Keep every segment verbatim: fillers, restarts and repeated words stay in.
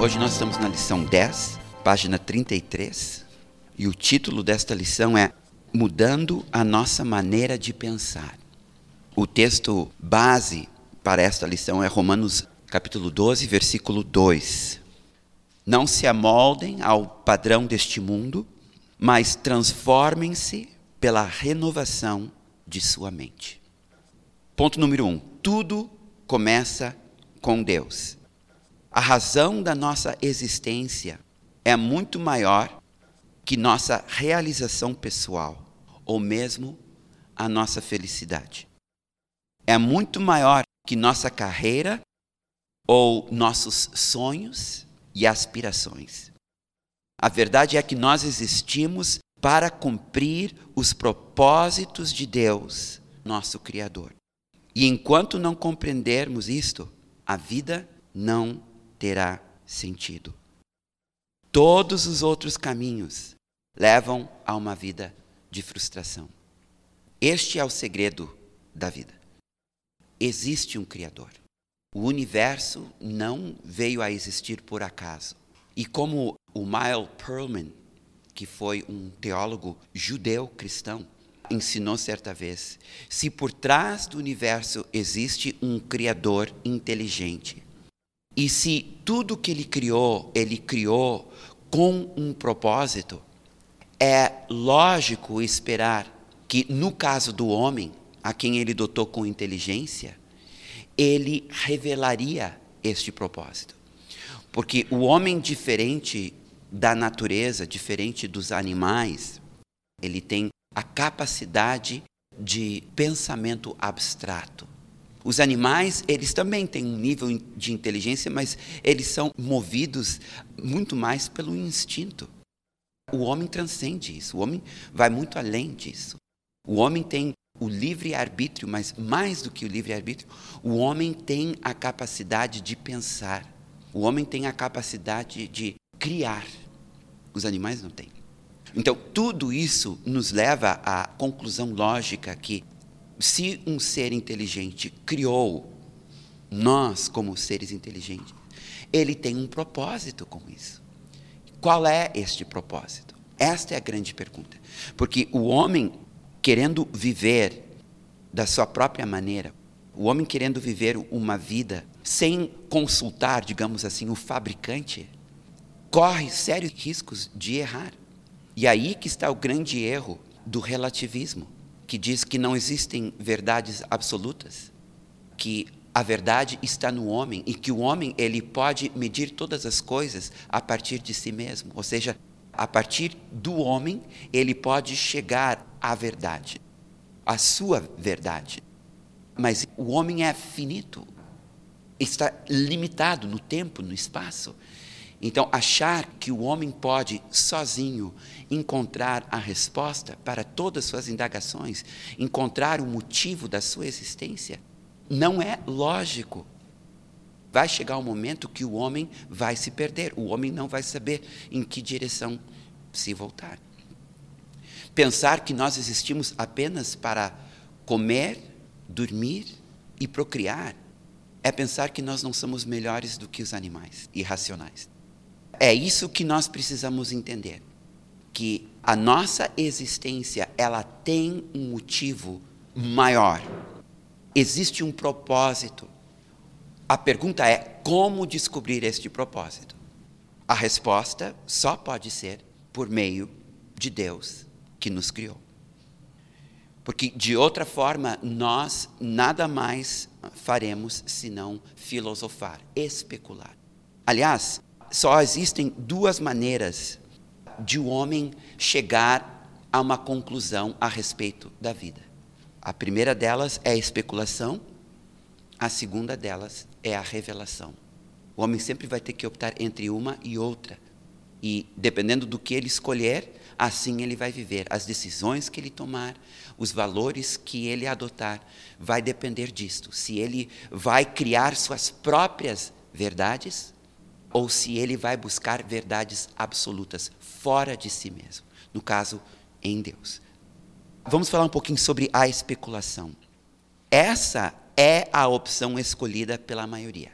Hoje nós estamos na lição dez, página trinta e três, e o título desta lição é Mudando a Nossa Maneira de Pensar. O texto base para esta lição é Romanos capítulo doze, versículo dois. Não se amoldem ao padrão deste mundo, mas transformem-se pela renovação de sua mente. Ponto número um, tudo começa com Deus. A razão da nossa existência é muito maior que nossa realização pessoal, ou mesmo a nossa felicidade. É muito maior que nossa carreira ou nossos sonhos e aspirações. A verdade é que nós existimos para cumprir os propósitos de Deus, nosso Criador. E enquanto não compreendermos isto, a vida não terá sentido. Todos os outros caminhos levam a uma vida de frustração. Este é o segredo da vida. Existe um Criador. O universo não veio a existir por acaso. E como o Miles Perlman, que foi um teólogo judeu-cristão, ensinou certa vez, se por trás do universo existe um Criador inteligente, e se tudo que ele criou, ele criou com um propósito, é lógico esperar que, no caso do homem, a quem ele dotou com inteligência, ele revelaria este propósito. Porque o homem, diferente da natureza, diferente dos animais, ele tem a capacidade de pensamento abstrato. Os animais, eles também têm um nível de inteligência, mas eles são movidos muito mais pelo instinto. O homem transcende isso, o homem vai muito além disso. O homem tem o livre-arbítrio, mas mais do que o livre-arbítrio, o homem tem a capacidade de pensar. O homem tem a capacidade de criar. Os animais não têm. Então, tudo isso nos leva à conclusão lógica que, se um ser inteligente criou nós como seres inteligentes, ele tem um propósito com isso. Qual é este propósito? Esta é a grande pergunta. Porque o homem querendo viver da sua própria maneira, o homem querendo viver uma vida sem consultar, digamos assim, o fabricante, corre sérios riscos de errar. E aí que está o grande erro do relativismo, que diz que não existem verdades absolutas, que a verdade está no homem e que o homem ele pode medir todas as coisas a partir de si mesmo. Ou seja, a partir do homem ele pode chegar à verdade, à sua verdade. Mas o homem é finito, está limitado no tempo, no espaço. Então, achar que o homem pode, sozinho, encontrar a resposta para todas as suas indagações, encontrar o motivo da sua existência, não é lógico. Vai chegar um momento que o homem vai se perder, o homem não vai saber em que direção se voltar. Pensar que nós existimos apenas para comer, dormir e procriar, é pensar que nós não somos melhores do que os animais irracionais. É isso que nós precisamos entender, que a nossa existência, ela tem um motivo maior. Existe um propósito. A pergunta é, como descobrir este propósito? A resposta só pode ser por meio de Deus que nos criou. Porque de outra forma, nós nada mais faremos senão filosofar, especular. Aliás, só existem duas maneiras de o homem chegar a uma conclusão a respeito da vida. A primeira delas é a especulação, a segunda delas é a revelação. O homem sempre vai ter que optar entre uma e outra. E dependendo do que ele escolher, assim ele vai viver. As decisões que ele tomar, os valores que ele adotar, vai depender disto. Se ele vai criar suas próprias verdades ou se ele vai buscar verdades absolutas, fora de si mesmo, no caso, em Deus. Vamos falar um pouquinho sobre a especulação. Essa é a opção escolhida pela maioria.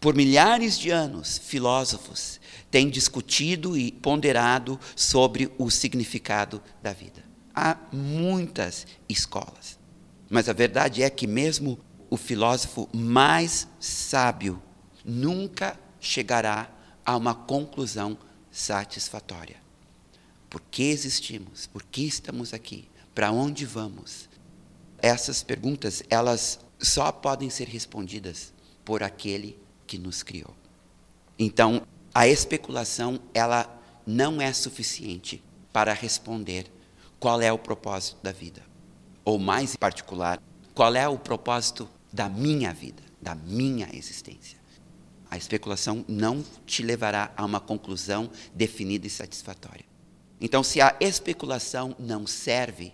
Por milhares de anos, filósofos têm discutido e ponderado sobre o significado da vida. Há muitas escolas, mas a verdade é que mesmo o filósofo mais sábio nunca chegará a uma conclusão satisfatória. Por que existimos? Por que estamos aqui? Para onde vamos? Essas perguntas, elas só podem ser respondidas por aquele que nos criou. Então, a especulação, ela não é suficiente para responder qual é o propósito da vida. Ou mais em particular, qual é o propósito da minha vida, da minha existência. A especulação não te levará a uma conclusão definida e satisfatória. Então, se a especulação não serve,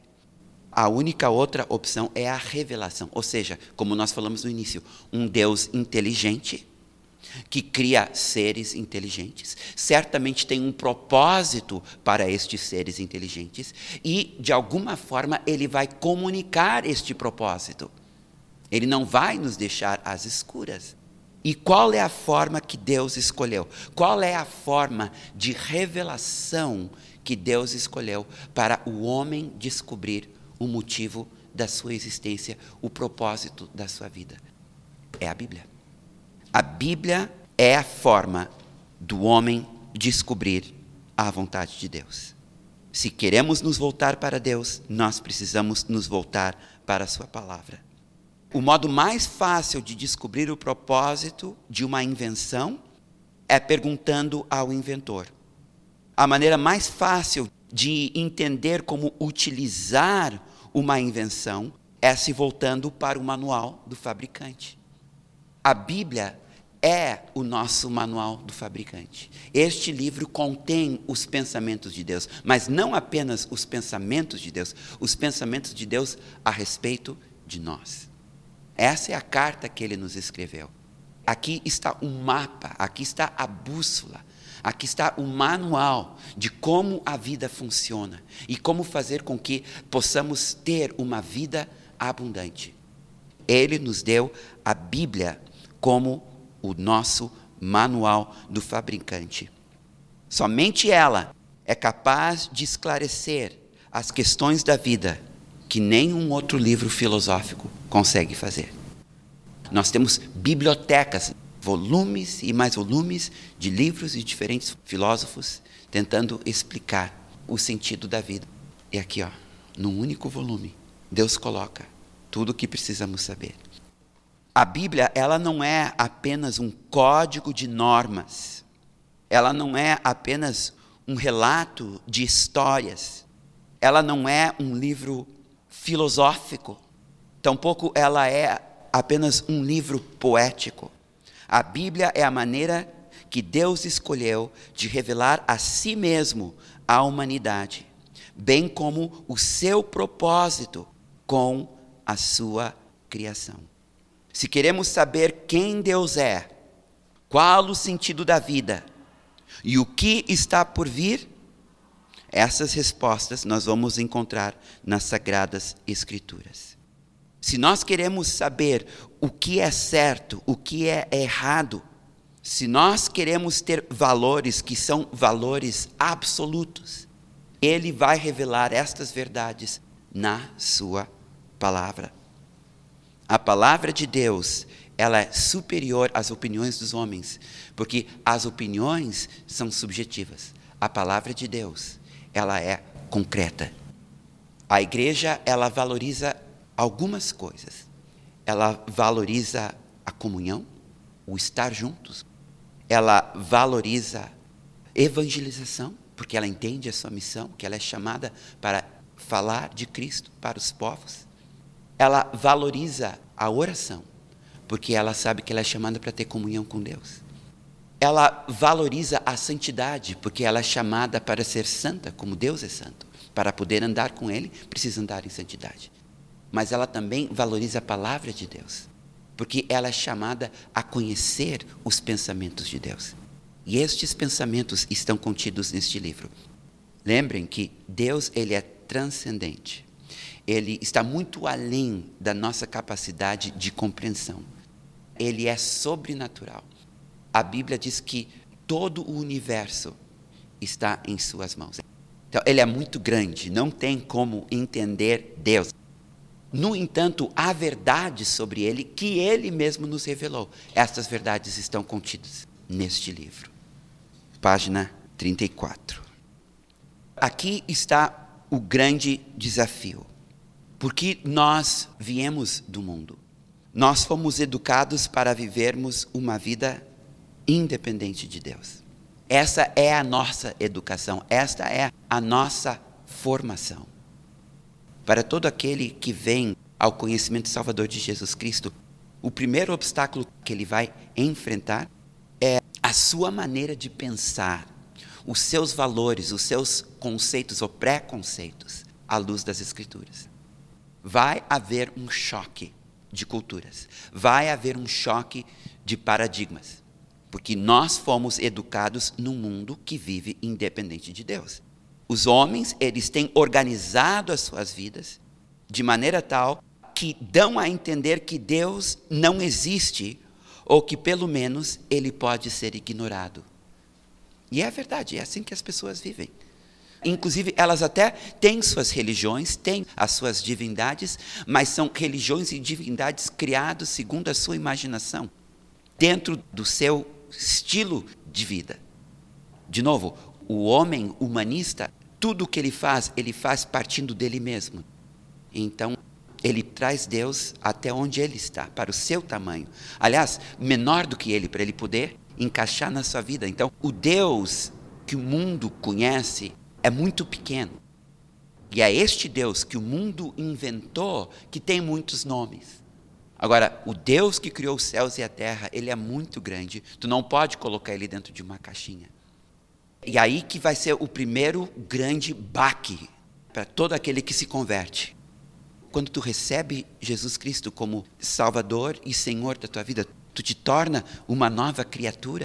a única outra opção é a revelação. Ou seja, como nós falamos no início, um Deus inteligente, que cria seres inteligentes, certamente tem um propósito para estes seres inteligentes e, de alguma forma, ele vai comunicar este propósito. Ele não vai nos deixar às escuras. E qual é a forma que Deus escolheu? Qual é a forma de revelação que Deus escolheu para o homem descobrir o motivo da sua existência, o propósito da sua vida? É a Bíblia. A Bíblia é a forma do homem descobrir a vontade de Deus. Se queremos nos voltar para Deus, nós precisamos nos voltar para a sua palavra. O modo mais fácil de descobrir o propósito de uma invenção é perguntando ao inventor. A maneira mais fácil de entender como utilizar uma invenção é se voltando para o manual do fabricante. A Bíblia é o nosso manual do fabricante. Este livro contém os pensamentos de Deus, mas não apenas os pensamentos de Deus, os pensamentos de Deus a respeito de nós. Essa é a carta que ele nos escreveu. Aqui está o mapa, aqui está a bússola, aqui está o manual de como a vida funciona e como fazer com que possamos ter uma vida abundante. Ele nos deu a Bíblia como o nosso manual do fabricante. Somente ela é capaz de esclarecer as questões da vida que nenhum outro livro filosófico consegue fazer. Nós temos bibliotecas, volumes e mais volumes de livros de diferentes filósofos tentando explicar o sentido da vida. E aqui, ó, num único volume, Deus coloca tudo o que precisamos saber. A Bíblia, ela não é apenas um código de normas. Ela não é apenas um relato de histórias. Ela não é um livro filosófico. Tampouco ela é apenas um livro poético. A Bíblia é a maneira que Deus escolheu de revelar a si mesmo à humanidade, bem como o seu propósito com a sua criação. Se queremos saber quem Deus é, qual o sentido da vida e o que está por vir, essas respostas nós vamos encontrar nas Sagradas Escrituras. Se nós queremos saber o que é certo, o que é errado, se nós queremos ter valores que são valores absolutos, ele vai revelar estas verdades na sua palavra. A palavra de Deus, ela é superior às opiniões dos homens, porque as opiniões são subjetivas. A palavra de Deus, ela é concreta. A igreja, ela valoriza algumas coisas. Ela valoriza a comunhão, o estar juntos. Ela valoriza evangelização, porque ela entende a sua missão, que ela é chamada para falar de Cristo para os povos. Ela valoriza a oração, porque ela sabe que ela é chamada para ter comunhão com Deus. Ela valoriza a santidade, porque ela é chamada para ser santa, como Deus é santo. Para poder andar com Ele, precisa andar em santidade. Mas ela também valoriza a palavra de Deus, porque ela é chamada a conhecer os pensamentos de Deus. E estes pensamentos estão contidos neste livro. Lembrem que Deus, Ele é transcendente. Ele está muito além da nossa capacidade de compreensão. Ele é sobrenatural. A Bíblia diz que todo o universo está em suas mãos. Então, ele é muito grande, não tem como entender Deus. No entanto, há verdades sobre ele que ele mesmo nos revelou. Estas verdades estão contidas neste livro. Página trinta e quatro. Aqui está o grande desafio. Porque nós viemos do mundo. Nós fomos educados para vivermos uma vida independente de Deus. Essa é a nossa educação, esta é a nossa formação. Para todo aquele que vem ao conhecimento salvador de Jesus Cristo, o primeiro obstáculo que ele vai enfrentar é a sua maneira de pensar, os seus valores, os seus conceitos ou preconceitos à luz das Escrituras. Vai haver um choque de culturas, vai haver um choque de paradigmas. Porque nós fomos educados num mundo que vive independente de Deus. Os homens, eles têm organizado as suas vidas de maneira tal que dão a entender que Deus não existe, ou que pelo menos ele pode ser ignorado. E é verdade, é assim que as pessoas vivem. Inclusive, elas até têm suas religiões, têm as suas divindades, mas são religiões e divindades criadas segundo a sua imaginação, dentro do seu estilo de vida. De novo, o homem humanista, tudo o que ele faz, ele faz partindo dele mesmo. Então, ele traz Deus até onde ele está, para o seu tamanho. Aliás, menor do que ele, para ele poder encaixar na sua vida. Então, o Deus que o mundo conhece é muito pequeno. E é este Deus que o mundo inventou, que tem muitos nomes. Agora, o Deus que criou os céus e a terra, ele é muito grande. Tu não pode colocar ele dentro de uma caixinha. E aí que vai ser o primeiro grande baque para todo aquele que se converte. Quando tu recebe Jesus Cristo como Salvador e Senhor da tua vida, tu te torna uma nova criatura.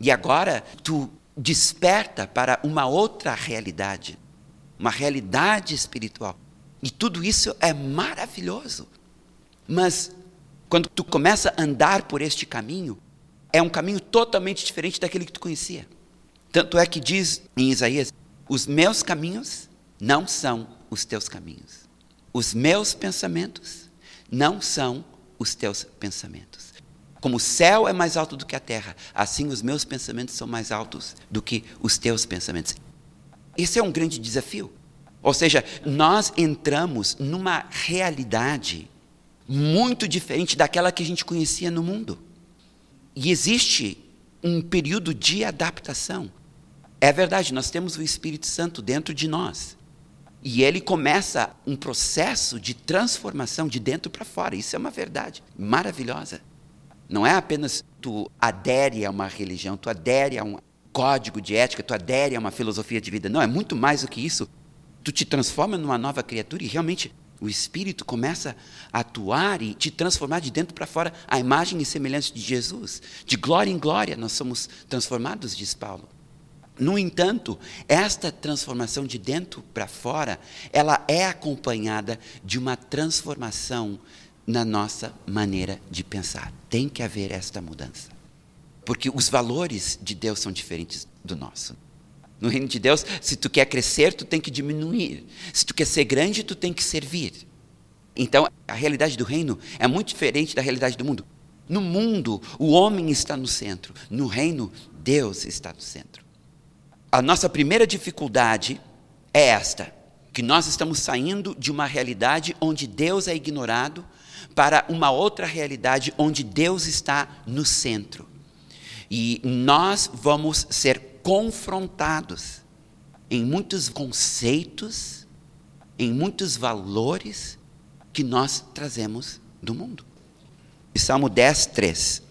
E agora tu desperta para uma outra realidade, uma realidade espiritual. E tudo isso é maravilhoso. Mas, quando tu começa a andar por este caminho, é um caminho totalmente diferente daquele que tu conhecia. Tanto é que diz em Isaías, os meus caminhos não são os teus caminhos. Os meus pensamentos não são os teus pensamentos. Como o céu é mais alto do que a terra, assim os meus pensamentos são mais altos do que os teus pensamentos. Esse é um grande desafio. Ou seja, nós entramos numa realidade muito diferente daquela que a gente conhecia no mundo. E existe um período de adaptação. É verdade, nós temos o Espírito Santo dentro de nós. E ele começa um processo de transformação de dentro para fora. Isso é uma verdade maravilhosa. Não é apenas tu adere a uma religião, tu adere a um código de ética, tu adere a uma filosofia de vida. Não, é muito mais do que isso. Tu te transforma numa nova criatura e realmente o Espírito começa a atuar e te transformar de dentro para fora à imagem e semelhança de Jesus. De glória em glória nós somos transformados, diz Paulo. No entanto, esta transformação de dentro para fora, ela é acompanhada de uma transformação na nossa maneira de pensar. Tem que haver esta mudança. Porque os valores de Deus são diferentes do nosso. No reino de Deus, se tu quer crescer, tu tem que diminuir. Se tu quer ser grande, tu tem que servir. Então, a realidade do reino é muito diferente da realidade do mundo. No mundo, o homem está no centro. No reino, Deus está no centro. A nossa primeira dificuldade é esta, que nós estamos saindo de uma realidade onde Deus é ignorado para uma outra realidade onde Deus está no centro. E nós vamos ser confrontados em muitos conceitos, em muitos valores que nós trazemos do mundo. E Salmo dez, três.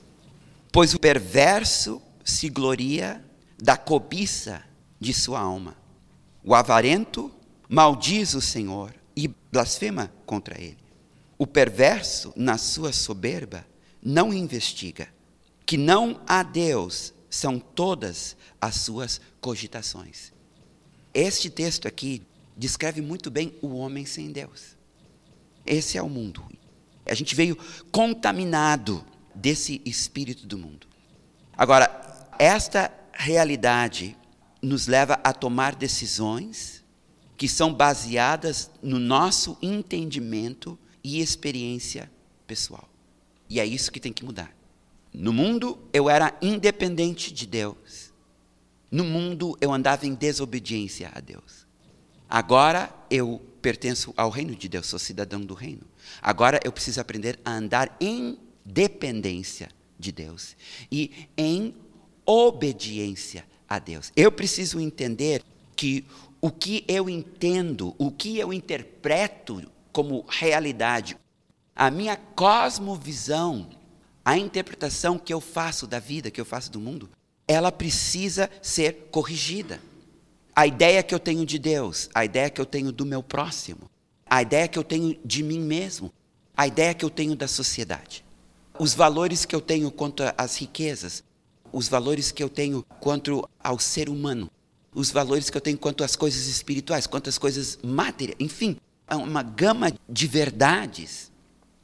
Pois o perverso se gloria da cobiça de sua alma, o avarento maldiz o Senhor e blasfema contra ele. O perverso, na sua soberba, não investiga que não há Deus, são todas as suas cogitações. Este texto aqui descreve muito bem o homem sem Deus. Esse é o mundo. A gente veio contaminado desse espírito do mundo. Agora, esta realidade nos leva a tomar decisões que são baseadas no nosso entendimento e experiência pessoal. E é isso que tem que mudar. No mundo, eu era independente de Deus. No mundo, eu andava em desobediência a Deus. Agora, eu pertenço ao reino de Deus, sou cidadão do reino. Agora, eu preciso aprender a andar em dependência de Deus e em obediência a Deus. Eu preciso entender que o que eu entendo, o que eu interpreto como realidade, a minha cosmovisão, a interpretação que eu faço da vida, que eu faço do mundo, ela precisa ser corrigida. A ideia que eu tenho de Deus, a ideia que eu tenho do meu próximo, a ideia que eu tenho de mim mesmo, a ideia que eu tenho da sociedade, os valores que eu tenho quanto às riquezas, os valores que eu tenho quanto ao ser humano, os valores que eu tenho quanto às coisas espirituais, quanto às coisas materiais, enfim, é uma gama de verdades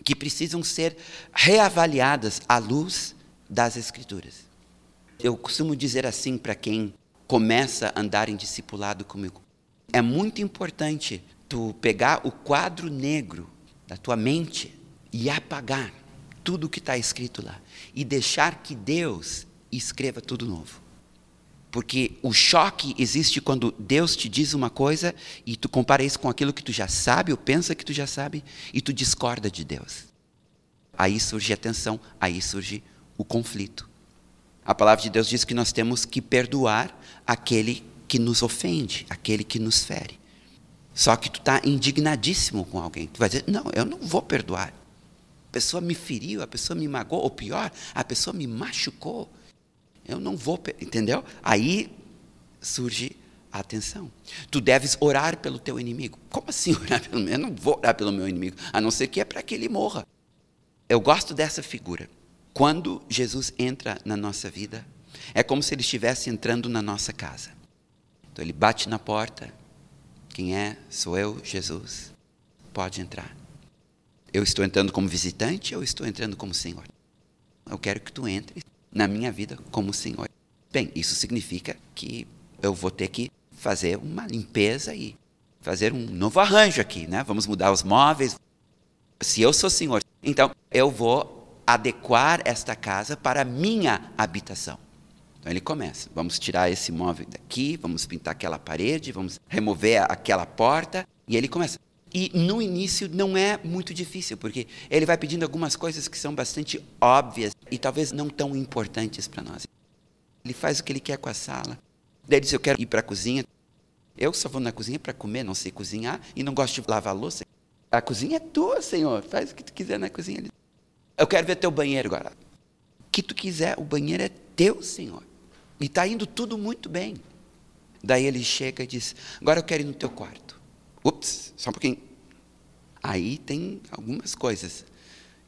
que precisam ser reavaliadas à luz das Escrituras. Eu costumo dizer assim para quem começa a andar em discipulado comigo: é muito importante tu pegar o quadro negro da tua mente e apagar tudo o que está escrito lá e deixar que Deus escreva tudo novo. Porque o choque existe quando Deus te diz uma coisa e tu compara isso com aquilo que tu já sabe ou pensa que tu já sabe e tu discorda de Deus. Aí surge a tensão, aí surge o conflito. A palavra de Deus diz que nós temos que perdoar aquele que nos ofende, aquele que nos fere. Só que tu está indignadíssimo com alguém. Tu vai dizer, não, eu não vou perdoar. A pessoa me feriu, a pessoa me magoou, ou pior, a pessoa me machucou. Eu não vou, entendeu? Aí surge a tensão. Tu deves orar pelo teu inimigo. Como assim orar pelo meu inimigo? Eu não vou orar pelo meu inimigo, a não ser que é para que ele morra. Eu gosto dessa figura. Quando Jesus entra na nossa vida, é como se ele estivesse entrando na nossa casa. Então ele bate na porta. Quem é? Sou eu, Jesus. Pode entrar. Eu estou entrando como visitante ou estou entrando como Senhor? Eu quero que tu entre na minha vida como Senhor. Bem, isso significa que eu vou ter que fazer uma limpeza e fazer um novo arranjo aqui, né? Vamos mudar os móveis. Se eu sou Senhor, então eu vou adequar esta casa para a minha habitação. Então ele começa, vamos tirar esse móvel daqui, vamos pintar aquela parede, vamos remover aquela porta, e ele começa. E no início não é muito difícil, porque ele vai pedindo algumas coisas que são bastante óbvias e talvez não tão importantes para nós. Ele faz o que ele quer com a sala. Daí ele diz, eu quero ir para a cozinha. Eu só vou na cozinha para comer, não sei cozinhar e não gosto de lavar a louça. A cozinha é tua, Senhor, faz o que tu quiser na cozinha. Ele, eu quero ver teu banheiro agora. O que tu quiser, o banheiro é teu, Senhor. E está indo tudo muito bem. Daí ele chega e diz, agora eu quero ir no teu quarto. Ups, só um pouquinho. Aí tem algumas coisas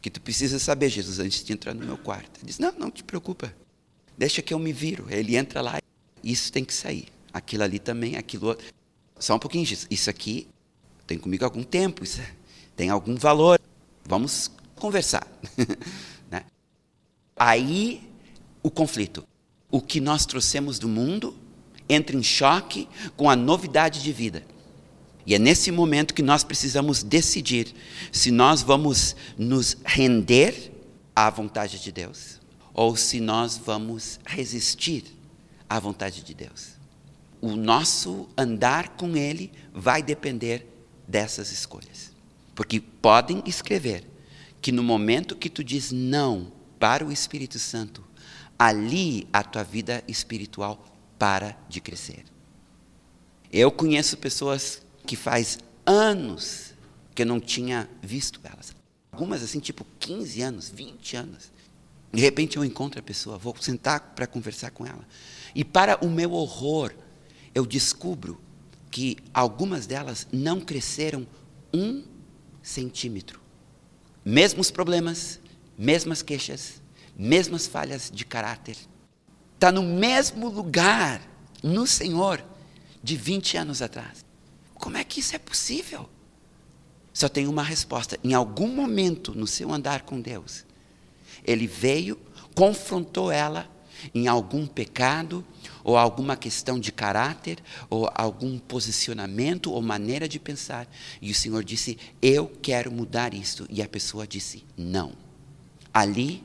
que tu precisa saber, Jesus, antes de entrar no meu quarto. Ele diz, não, não te preocupa. Deixa que eu me viro. Ele entra lá, isso tem que sair. Aquilo ali também, aquilo outro. Só um pouquinho, Jesus. Isso aqui tem comigo algum tempo, isso tem algum valor. Vamos conversar. Né? Aí, o conflito. O que nós trouxemos do mundo entra em choque com a novidade de vida. E é nesse momento que nós precisamos decidir se nós vamos nos render à vontade de Deus ou se nós vamos resistir à vontade de Deus. O nosso andar com Ele vai depender dessas escolhas. Porque podem escrever que no momento que tu diz não para o Espírito Santo, ali a tua vida espiritual para de crescer. Eu conheço pessoas que faz anos que eu não tinha visto elas. Algumas assim, tipo quinze anos, vinte anos. De repente eu encontro a pessoa, vou sentar para conversar com ela. E para o meu horror, eu descubro que algumas delas não cresceram um centímetro. Mesmos problemas, mesmas queixas, mesmas falhas de caráter. Está no mesmo lugar, no Senhor, de vinte anos atrás. Como é que isso é possível? Só tem uma resposta. Em algum momento no seu andar com Deus, Ele veio, confrontou ela em algum pecado, ou alguma questão de caráter, ou algum posicionamento, ou maneira de pensar. E o Senhor disse, eu quero mudar isso. E a pessoa disse, não. Ali,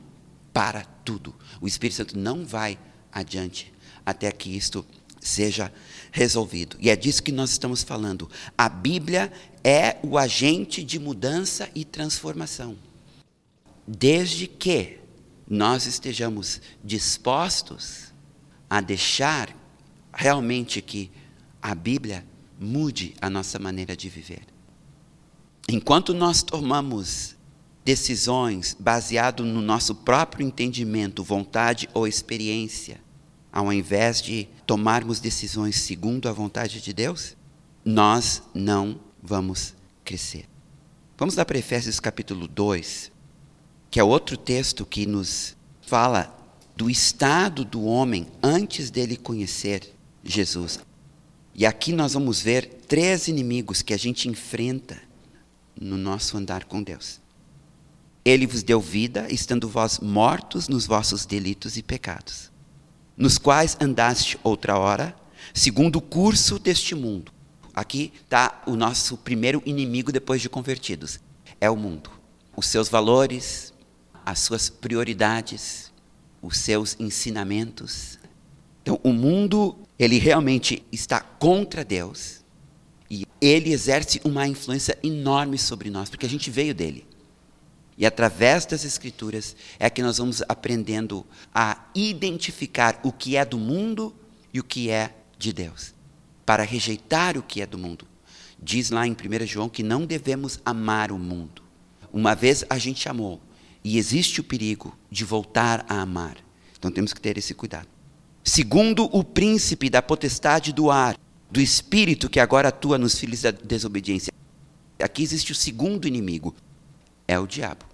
para tudo. O Espírito Santo não vai adiante até que isto seja resolvido. E é disso que nós estamos falando. A Bíblia é o agente de mudança e transformação. Desde que nós estejamos dispostos a deixar realmente que a Bíblia mude a nossa maneira de viver. Enquanto nós tomamos decisões baseado no nosso próprio entendimento, vontade ou experiência, ao invés de tomarmos decisões segundo a vontade de Deus, nós não vamos crescer. Vamos lá para Efésios capítulo dois, que é outro texto que nos fala do estado do homem antes dele conhecer Jesus. E aqui nós vamos ver três inimigos que a gente enfrenta no nosso andar com Deus. Ele vos deu vida, estando vós mortos nos vossos delitos e pecados, nos quais andaste outra hora, segundo o curso deste mundo. Aqui está o nosso primeiro inimigo depois de convertidos. É o mundo. Os seus valores, as suas prioridades, os seus ensinamentos. Então, o mundo, ele realmente está contra Deus e ele exerce uma influência enorme sobre nós, porque a gente veio dele. E através das Escrituras é que nós vamos aprendendo a identificar o que é do mundo e o que é de Deus, para rejeitar o que é do mundo. Diz lá em primeiro João que não devemos amar o mundo. Uma vez a gente amou, e existe o perigo de voltar a amar. Então temos que ter esse cuidado. Segundo o príncipe da potestade do ar, do espírito que agora atua nos filhos da desobediência. Aqui existe o segundo inimigo. É o diabo.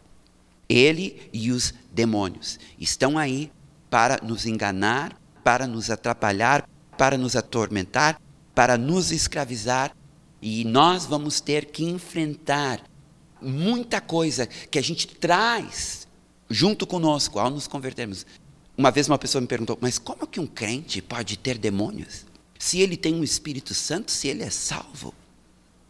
Ele e os demônios estão aí para nos enganar, para nos atrapalhar, para nos atormentar, para nos escravizar. E nós vamos ter que enfrentar muita coisa que a gente traz junto conosco ao nos convertermos. Uma vez uma pessoa me perguntou, mas como que um crente pode ter demônios? Se ele tem um Espírito Santo, se ele é salvo?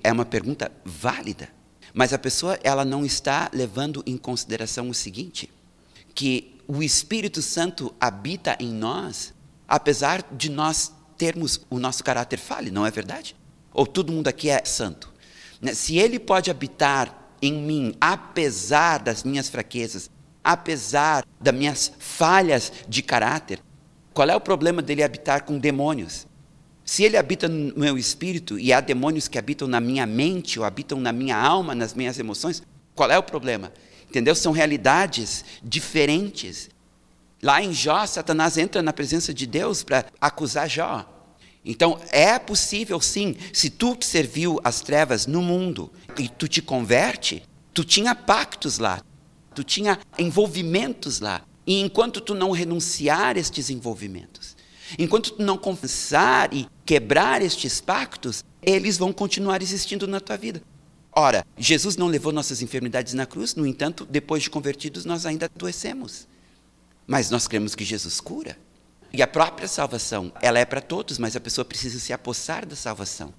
É uma pergunta válida, mas a pessoa ela não está levando em consideração o seguinte, que o Espírito Santo habita em nós, apesar de nós termos o nosso caráter falho, não é verdade? Ou todo mundo aqui é santo? Se ele pode habitar em mim, apesar das minhas fraquezas, apesar das minhas falhas de caráter, qual é o problema dele habitar com demônios? Se ele habita no meu espírito e há demônios que habitam na minha mente, ou habitam na minha alma, nas minhas emoções, qual é o problema? Entendeu? São realidades diferentes. Lá em Jó, Satanás entra na presença de Deus para acusar Jó. Então, é possível sim, se tu que serviu as trevas no mundo e tu te converte, tu tinha pactos lá, tu tinha envolvimentos lá. E enquanto tu não renunciar estes envolvimentos, enquanto tu não confessar e quebrar estes pactos, eles vão continuar existindo na tua vida. Ora, Jesus não levou nossas enfermidades na cruz, no entanto, depois de convertidos, nós ainda adoecemos. Mas nós cremos que Jesus cura. E a própria salvação, ela é para todos, mas a pessoa precisa se apossar da salvação.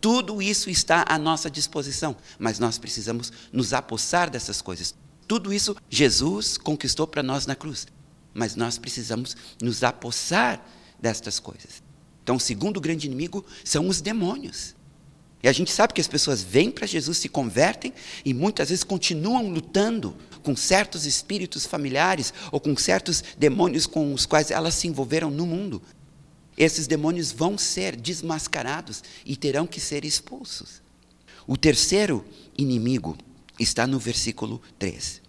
Tudo isso está à nossa disposição, mas nós precisamos nos apossar dessas coisas. Tudo isso Jesus conquistou para nós na cruz, mas nós precisamos nos apossar destas coisas. Então, o segundo grande inimigo são os demônios. E a gente sabe que as pessoas vêm para Jesus, se convertem e muitas vezes continuam lutando com certos espíritos familiares ou com certos demônios com os quais elas se envolveram no mundo. Esses demônios vão ser desmascarados e terão que ser expulsos. O terceiro inimigo está no versículo treze.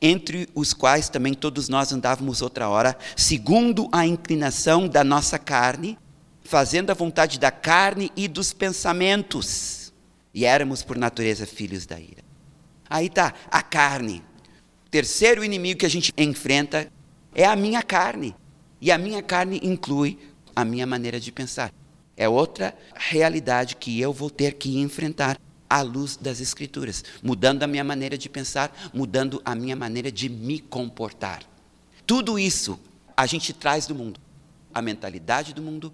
Entre os quais também todos nós andávamos outra hora, segundo a inclinação da nossa carne, fazendo a vontade da carne e dos pensamentos, e éramos por natureza filhos da ira. Aí está a carne. O terceiro inimigo que a gente enfrenta é a minha carne, e a minha carne inclui a minha maneira de pensar. É outra realidade que eu vou ter que enfrentar à luz das Escrituras, mudando a minha maneira de pensar, mudando a minha maneira de me comportar. Tudo isso a gente traz do mundo, a mentalidade do mundo,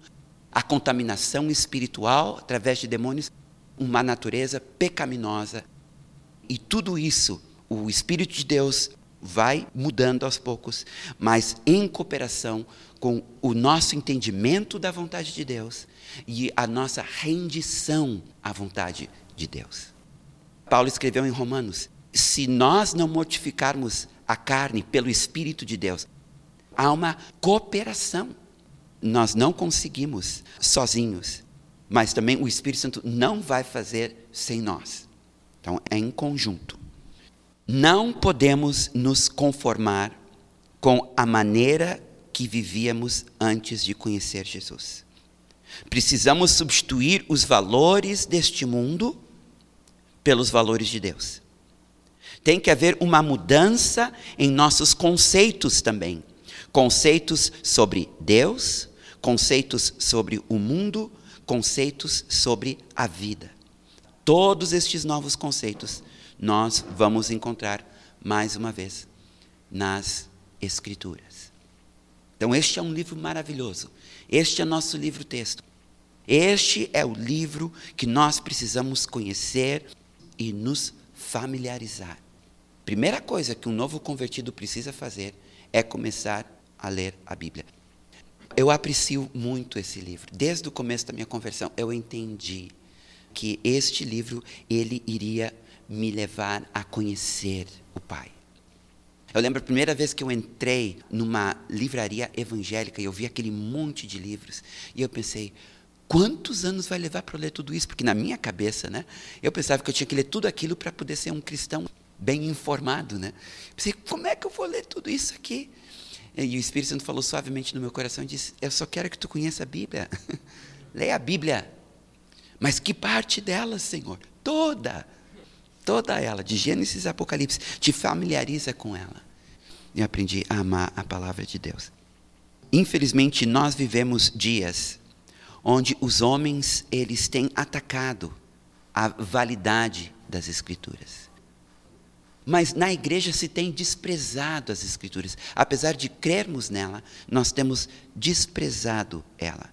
a contaminação espiritual através de demônios, uma natureza pecaminosa. E tudo isso, o Espírito de Deus vai mudando aos poucos, mas em cooperação com o nosso entendimento da vontade de Deus e a nossa rendição à vontade de Deus. Paulo escreveu em Romanos, se nós não mortificarmos a carne pelo Espírito de Deus, há uma cooperação. Nós não conseguimos sozinhos, mas também o Espírito Santo não vai fazer sem nós. Então é em conjunto. Não podemos nos conformar com a maneira que vivíamos antes de conhecer Jesus. Precisamos substituir os valores deste mundo pelos valores de Deus. Tem que haver uma mudança em nossos conceitos também. Conceitos sobre Deus, conceitos sobre o mundo, conceitos sobre a vida. Todos estes novos conceitos nós vamos encontrar mais uma vez nas Escrituras. Então este é um livro maravilhoso. Este é nosso livro-texto. Este é o livro que nós precisamos conhecer e nos familiarizar. Primeira coisa que um novo convertido precisa fazer é começar a ler a Bíblia. Eu aprecio muito esse livro. Desde o começo da minha conversão, eu entendi que este livro, ele iria me levar a conhecer o Pai. Eu lembro a primeira vez que eu entrei numa livraria evangélica e eu vi aquele monte de livros e eu pensei, quantos anos vai levar para eu ler tudo isso? Porque na minha cabeça, né, eu pensava que eu tinha que ler tudo aquilo para poder ser um cristão bem informado, né? Pensei, como é que eu vou ler tudo isso aqui? E o Espírito Santo falou suavemente no meu coração e disse, eu só quero que tu conheça a Bíblia. Leia a Bíblia. Mas que parte dela, Senhor? Toda. Toda ela, de Gênesis a Apocalipse, te familiariza com ela. Eu aprendi a amar a palavra de Deus. Infelizmente, nós vivemos dias onde os homens, eles têm atacado a validade das Escrituras. Mas na igreja se tem desprezado as Escrituras. Apesar de crermos nela, nós temos desprezado ela.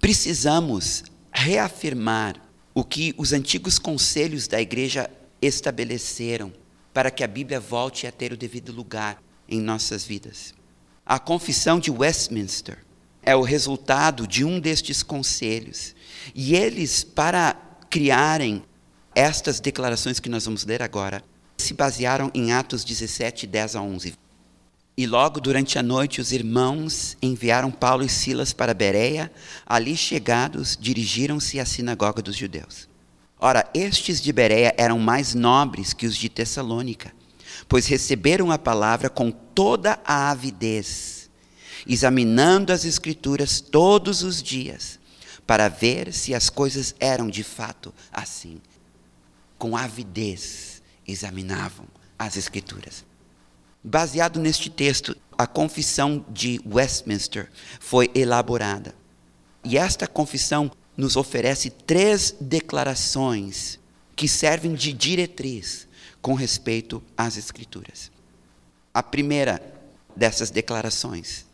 Precisamos reafirmar o que os antigos conselhos da igreja estabeleceram para que a Bíblia volte a ter o devido lugar em nossas vidas. A Confissão de Westminster é o resultado de um destes conselhos. E eles, para criarem estas declarações que nós vamos ler agora, se basearam em Atos dezessete, dez a onze. E logo durante a noite os irmãos enviaram Paulo e Silas para Bereia. Ali chegados, dirigiram-se à sinagoga dos judeus. Ora, estes de Bereia eram mais nobres que os de Tessalônica, pois receberam a palavra com toda a avidez, examinando as Escrituras todos os dias, para ver se as coisas eram de fato assim. Com avidez examinavam as Escrituras. Baseado neste texto, a Confissão de Westminster foi elaborada. E esta confissão nos oferece três declarações que servem de diretriz com respeito às Escrituras. A primeira dessas declarações: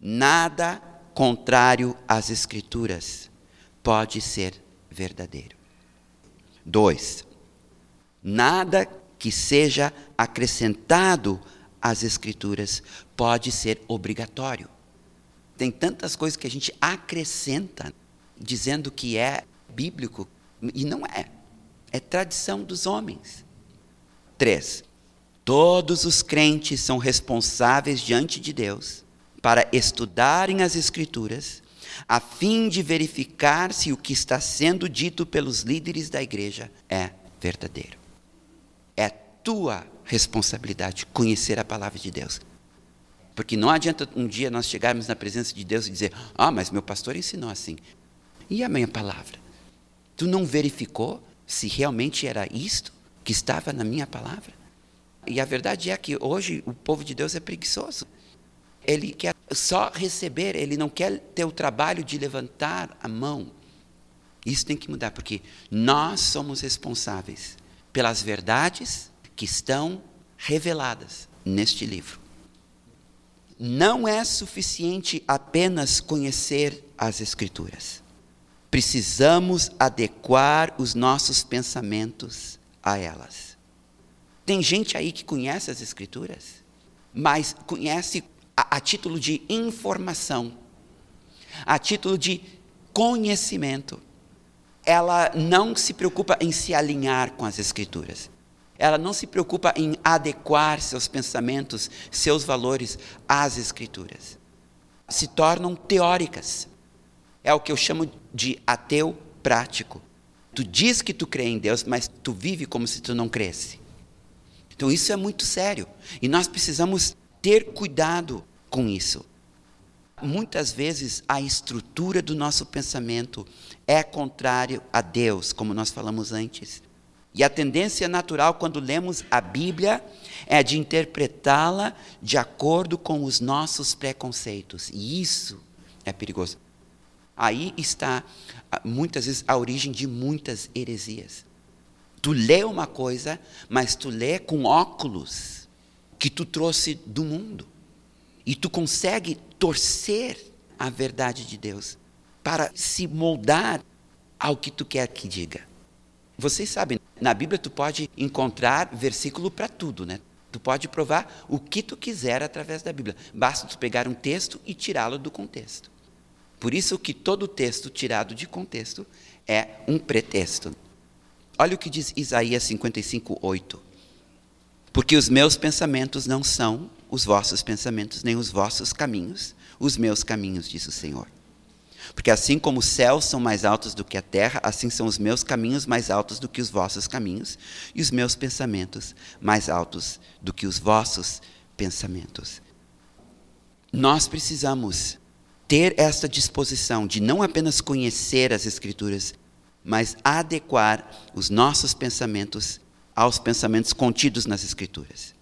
nada contrário às Escrituras pode ser verdadeiro. Dois, nada contrário que seja acrescentado às Escrituras pode ser obrigatório. Tem tantas coisas que a gente acrescenta, dizendo que é bíblico, e não é. É tradição dos homens. Três, todos os crentes são responsáveis diante de Deus para estudarem as Escrituras, a fim de verificar se o que está sendo dito pelos líderes da igreja é verdadeiro. É tua responsabilidade conhecer a palavra de Deus. Porque não adianta um dia nós chegarmos na presença de Deus e dizer, ah, mas meu pastor ensinou assim. E a minha palavra? Tu não verificou se realmente era isto que estava na minha palavra? E a verdade é que hoje o povo de Deus é preguiçoso. Ele quer só receber, ele não quer ter o trabalho de levantar a mão. Isso tem que mudar, porque nós somos responsáveis pelas verdades que estão reveladas neste livro. Não é suficiente apenas conhecer as Escrituras. Precisamos adequar os nossos pensamentos a elas. Tem gente aí que conhece as Escrituras, mas conhece a, a título de informação, a título de conhecimento. Ela não se preocupa em se alinhar com as Escrituras. Ela não se preocupa em adequar seus pensamentos, seus valores às Escrituras. Se tornam teóricas. É o que eu chamo de ateu prático. Tu diz que tu crê em Deus, mas tu vive como se tu não cresse. Então isso é muito sério. E nós precisamos ter cuidado com isso. Muitas vezes a estrutura do nosso pensamento é contrário a Deus, como nós falamos antes. E a tendência natural quando lemos a Bíblia é de interpretá-la de acordo com os nossos preconceitos. E isso é perigoso. Aí está, muitas vezes, a origem de muitas heresias. Tu lê uma coisa, mas tu lê com óculos que tu trouxe do mundo. E tu consegue torcer a verdade de Deus para se moldar ao que tu quer que diga. Vocês sabem, na Bíblia tu pode encontrar versículo para tudo, né? Tu pode provar o que tu quiser através da Bíblia. Basta tu pegar um texto e tirá-lo do contexto. Por isso que todo texto tirado de contexto é um pretexto. Olha o que diz Isaías cinquenta e cinco, oito. Porque os meus pensamentos não são os vossos pensamentos, nem os vossos caminhos, os meus caminhos, diz o Senhor. Porque assim como os céus são mais altos do que a terra, assim são os meus caminhos mais altos do que os vossos caminhos, e os meus pensamentos mais altos do que os vossos pensamentos. Nós precisamos ter esta disposição de não apenas conhecer as Escrituras, mas adequar os nossos pensamentos aos pensamentos contidos nas Escrituras.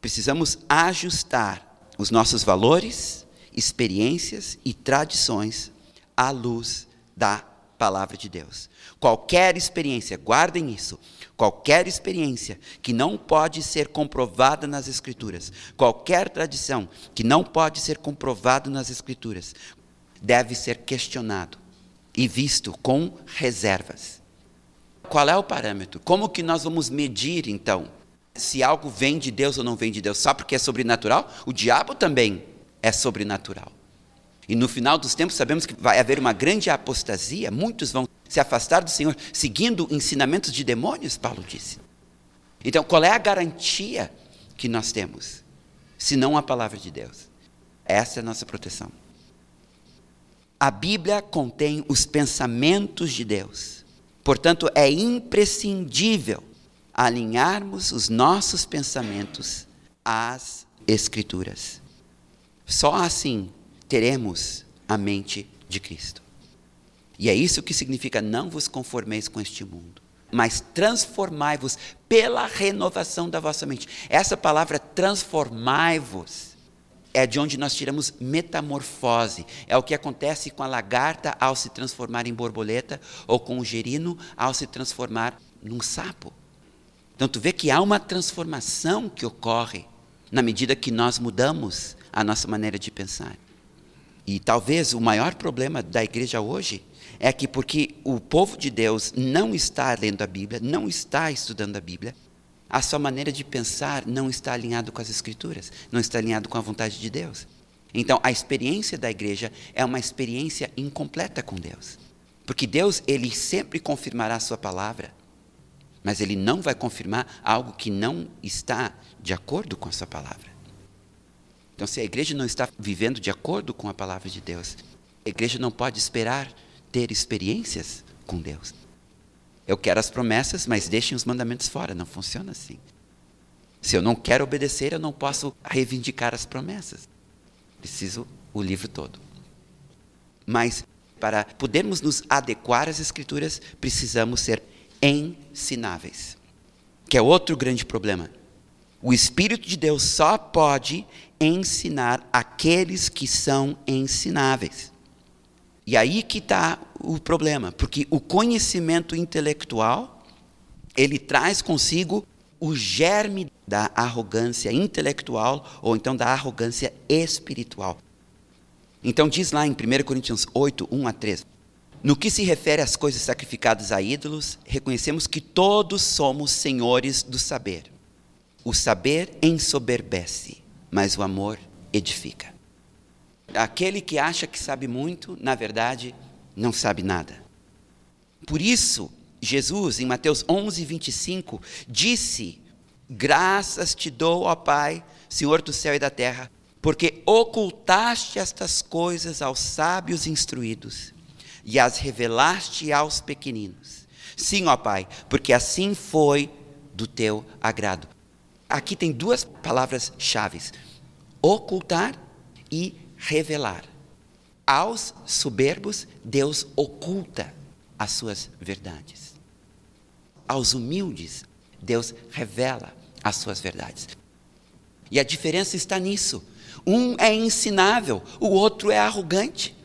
Precisamos ajustar os nossos valores, experiências e tradições à luz da palavra de Deus. Qualquer experiência, guardem isso, qualquer experiência que não pode ser comprovada nas Escrituras, qualquer tradição que não pode ser comprovada nas Escrituras, deve ser questionado e visto com reservas. Qual é o parâmetro? Como que nós vamos medir, então, se algo vem de Deus ou não vem de Deus? Só porque é sobrenatural? O diabo também é sobrenatural. E no final dos tempos sabemos que vai haver uma grande apostasia, muitos vão se afastar do Senhor, seguindo ensinamentos de demônios, Paulo disse. Então, qual é a garantia que nós temos, se não a palavra de Deus? Essa é a nossa proteção. A Bíblia contém os pensamentos de Deus. Portanto, é imprescindível alinharmos os nossos pensamentos às Escrituras. Só assim teremos a mente de Cristo. E é isso que significa: não vos conformeis com este mundo, mas transformai-vos pela renovação da vossa mente. Essa palavra transformai-vos é de onde nós tiramos metamorfose. É o que acontece com a lagarta ao se transformar em borboleta, ou com o gerino ao se transformar num sapo. Então tu vê que há uma transformação que ocorre na medida que nós mudamos a nossa maneira de pensar. E talvez o maior problema da igreja hoje é que, porque o povo de Deus não está lendo a Bíblia, não está estudando a Bíblia, a sua maneira de pensar não está alinhada com as Escrituras, não está alinhada com a vontade de Deus. Então a experiência da igreja é uma experiência incompleta com Deus. Porque Deus, Ele sempre confirmará a sua palavra, mas Ele não vai confirmar algo que não está de acordo com a sua palavra. Então, se a igreja não está vivendo de acordo com a palavra de Deus, a igreja não pode esperar ter experiências com Deus. Eu quero as promessas, mas deixem os mandamentos fora. Não funciona assim. Se eu não quero obedecer, eu não posso reivindicar as promessas. Preciso o livro todo. Mas para podermos nos adequar às Escrituras, precisamos ser ensináveis. Que é outro grande problema. O Espírito de Deus só pode ensinar aqueles que são ensináveis. E aí que está o problema, porque o conhecimento intelectual, ele traz consigo o germe da arrogância intelectual, ou então da arrogância espiritual. Então diz lá em primeira Coríntios oito, um a três, no que se refere às coisas sacrificadas a ídolos, reconhecemos que todos somos senhores do saber. O saber ensoberbece, mas o amor edifica. Aquele que acha que sabe muito, na verdade, não sabe nada. Por isso, Jesus, em Mateus onze, vinte e cinco, disse: graças te dou, ó Pai, Senhor do céu e da terra, porque ocultaste estas coisas aos sábios instruídos e as revelaste aos pequeninos. Sim, ó Pai, porque assim foi do teu agrado. Aqui tem duas palavras-chave: ocultar e revelar. Aos soberbos, Deus oculta as suas verdades. Aos humildes, Deus revela as suas verdades. E a diferença está nisso. Um é ensinável, o outro é arrogante.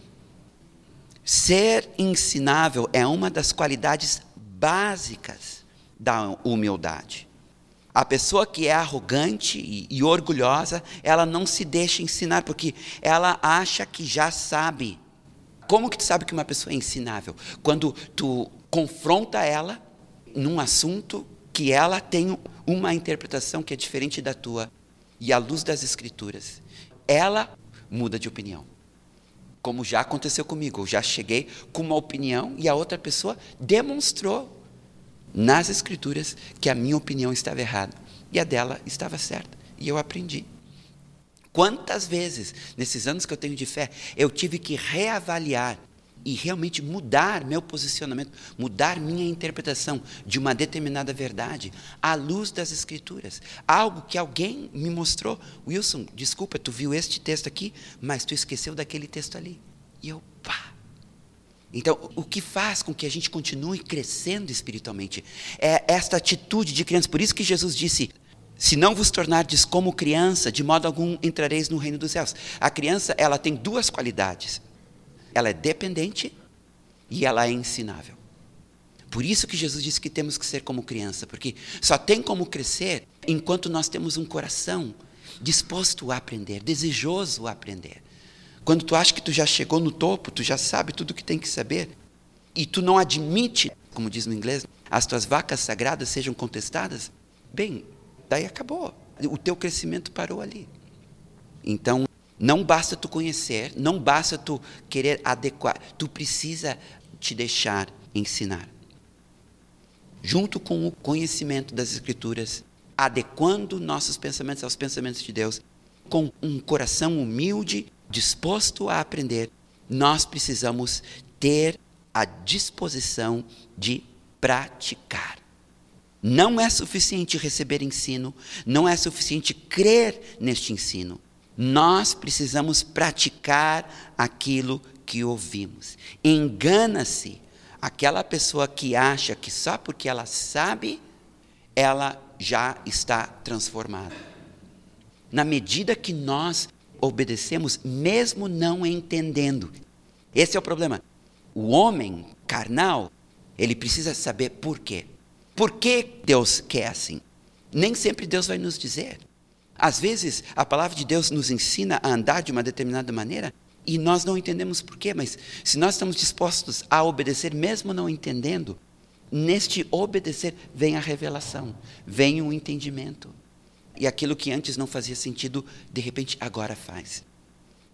Ser ensinável é uma das qualidades básicas da humildade. A pessoa que é arrogante e, e orgulhosa, ela não se deixa ensinar, porque ela acha que já sabe. Como que tu sabe que uma pessoa é ensinável? Quando tu confronta ela num assunto que ela tem uma interpretação que é diferente da tua, e à luz das Escrituras, ela muda de opinião. Como já aconteceu comigo, eu já cheguei com uma opinião e a outra pessoa demonstrou nas Escrituras que a minha opinião estava errada e a dela estava certa, e eu aprendi. Quantas vezes, nesses anos que eu tenho de fé, eu tive que reavaliar e realmente mudar meu posicionamento, mudar minha interpretação de uma determinada verdade à luz das Escrituras. Algo que alguém me mostrou: Wilson, desculpa, tu viu este texto aqui, mas tu esqueceu daquele texto ali. E eu, pá! Então, o que faz com que a gente continue crescendo espiritualmente é esta atitude de criança. Por isso que Jesus disse: se não vos tornardes como criança, de modo algum entrareis no reino dos céus. A criança, ela tem duas qualidades: ela é dependente e ela é ensinável. Por isso que Jesus disse que temos que ser como criança, porque só tem como crescer enquanto nós temos um coração disposto a aprender, desejoso a aprender. Quando tu acha que tu já chegou no topo, tu já sabe tudo o que tem que saber, e tu não admite, como diz no inglês, as tuas vacas sagradas sejam contestadas, bem, daí acabou. O teu crescimento parou ali. Então, não basta tu conhecer, não basta tu querer adequar, tu precisa te deixar ensinar. Junto com o conhecimento das Escrituras, adequando nossos pensamentos aos pensamentos de Deus, com um coração humilde, disposto a aprender, nós precisamos ter a disposição de praticar. Não é suficiente receber ensino, não é suficiente crer neste ensino. Nós precisamos praticar aquilo que ouvimos. Engana-se aquela pessoa que acha que só porque ela sabe, ela já está transformada. Na medida que nós obedecemos, mesmo não entendendo. Esse é o problema. O homem carnal, ele precisa saber por quê. Por que Deus quer assim? Nem sempre Deus vai nos dizer. Às vezes, a palavra de Deus nos ensina a andar de uma determinada maneira e nós não entendemos por quê, mas se nós estamos dispostos a obedecer, mesmo não entendendo, neste obedecer vem a revelação, vem o entendimento. E aquilo que antes não fazia sentido, de repente agora faz.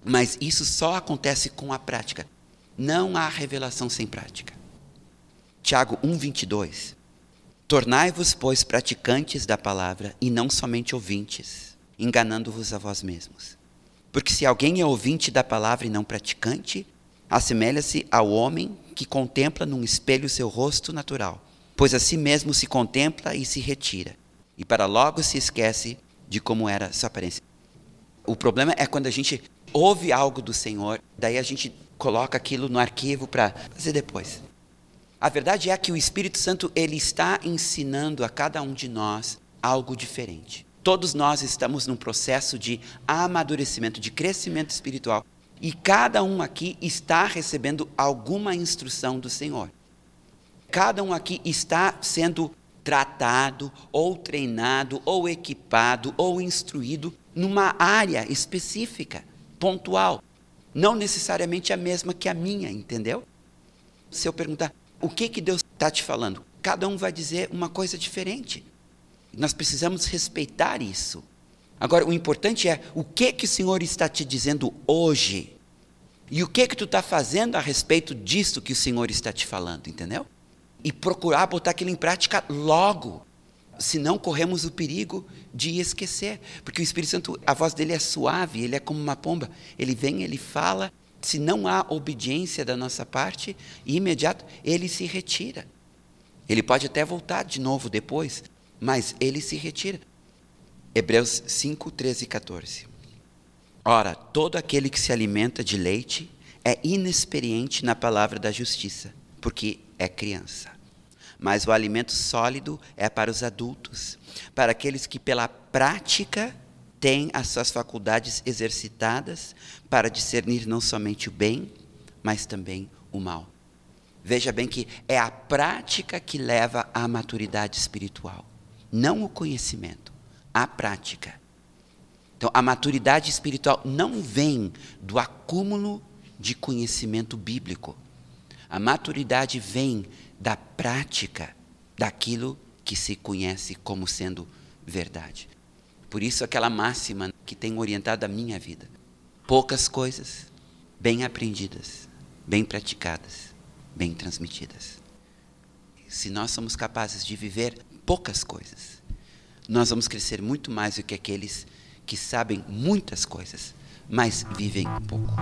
Mas isso só acontece com a prática. Não há revelação sem prática. Tiago um, vinte e dois. Tornai-vos, pois, praticantes da palavra e não somente ouvintes, enganando-vos a vós mesmos. Porque se alguém é ouvinte da palavra e não praticante, assemelha-se ao homem que contempla num espelho seu rosto natural, pois a si mesmo se contempla e se retira. E para logo se esquece de como era a sua aparência. O problema é quando a gente ouve algo do Senhor, daí a gente coloca aquilo no arquivo para fazer depois. A verdade é que o Espírito Santo, ele está ensinando a cada um de nós algo diferente. Todos nós estamos num processo de amadurecimento, de crescimento espiritual. E cada um aqui está recebendo alguma instrução do Senhor. Cada um aqui está sendo tratado, ou treinado, ou equipado, ou instruído numa área específica, pontual. Não necessariamente a mesma que a minha, entendeu? Se eu perguntar, o que, que Deus está te falando? Cada um vai dizer uma coisa diferente. Nós precisamos respeitar isso. Agora, o importante é o que, que o Senhor está te dizendo hoje. E o que, que tu está fazendo a respeito disso que o Senhor está te falando, entendeu? E procurar botar aquilo em prática logo. Senão corremos o perigo de esquecer. Porque o Espírito Santo, a voz dele é suave, ele é como uma pomba. Ele vem, ele fala. Se não há obediência da nossa parte, imediato ele se retira. Ele pode até voltar de novo depois, mas ele se retira. Hebreus cinco, treze e quatorze. Ora, todo aquele que se alimenta de leite é inexperiente na palavra da justiça, porque é criança. Mas o alimento sólido é para os adultos, para aqueles que pela prática têm as suas faculdades exercitadas para discernir não somente o bem, mas também o mal. Veja bem que é a prática que leva à maturidade espiritual, não o conhecimento, a prática. Então, a maturidade espiritual não vem do acúmulo de conhecimento bíblico. A maturidade vem da prática daquilo que se conhece como sendo verdade. Por isso, aquela máxima que tem orientado a minha vida. Poucas coisas, bem aprendidas, bem praticadas, bem transmitidas. Se nós somos capazes de viver poucas coisas, nós vamos crescer muito mais do que aqueles que sabem muitas coisas, mas vivem um pouco.